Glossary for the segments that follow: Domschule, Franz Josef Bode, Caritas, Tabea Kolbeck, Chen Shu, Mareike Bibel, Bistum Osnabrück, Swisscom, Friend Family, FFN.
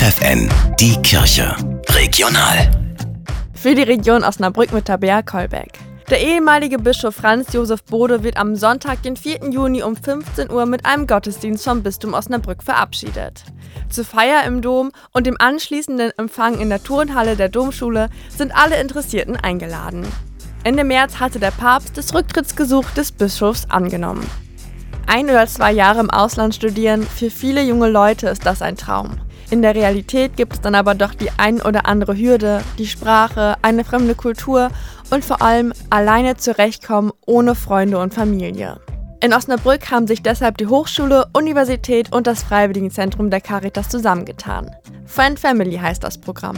FFN, die Kirche. Regional. Für die Region Osnabrück mit Tabea Kolbeck. Der ehemalige Bischof Franz Josef Bode wird am Sonntag, den 4. Juni um 15 Uhr mit einem Gottesdienst vom Bistum Osnabrück verabschiedet. Zur Feier im Dom und dem anschließenden Empfang in der Turnhalle der Domschule sind alle Interessierten eingeladen. Ende März hatte der Papst das Rücktrittsgesuch des Bischofs angenommen. 1 oder 2 Jahre im Ausland studieren, für viele junge Leute ist das ein Traum. In der Realität gibt es dann aber doch die ein oder andere Hürde, die Sprache, eine fremde Kultur und vor allem alleine zurechtkommen ohne Freunde und Familie. In Osnabrück haben sich deshalb die Hochschule, Universität und das Freiwilligenzentrum der Caritas zusammengetan. Friend Family heißt das Programm.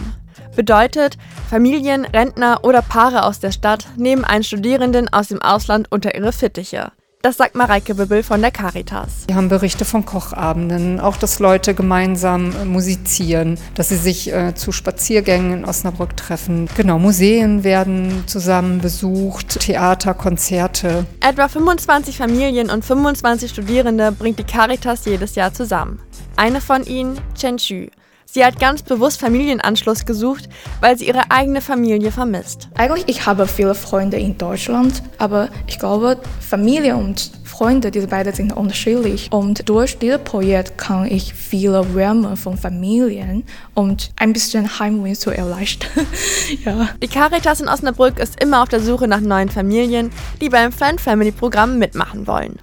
Bedeutet, Familien, Rentner oder Paare aus der Stadt nehmen einen Studierenden aus dem Ausland unter ihre Fittiche. Das sagt Mareike Bibel von der Caritas. Wir haben Berichte von Kochabenden, auch dass Leute gemeinsam musizieren, dass sie sich zu Spaziergängen in Osnabrück treffen. Genau, Museen werden zusammen besucht, Theater, Konzerte. Etwa 25 Familien und 25 Studierende bringt die Caritas jedes Jahr zusammen. Eine von ihnen, Chen Shu. Sie hat ganz bewusst Familienanschluss gesucht, weil sie ihre eigene Familie vermisst. Eigentlich, ich habe viele Freunde in Deutschland, aber ich glaube, Familie und Freunde, diese beiden sind unterschiedlich. Und durch dieses Projekt kann ich viele Wärme von Familien und ein bisschen Heimweh zu erleichtern. Ja. Die Caritas in Osnabrück ist immer auf der Suche nach neuen Familien, die beim Friend Family Programm mitmachen wollen.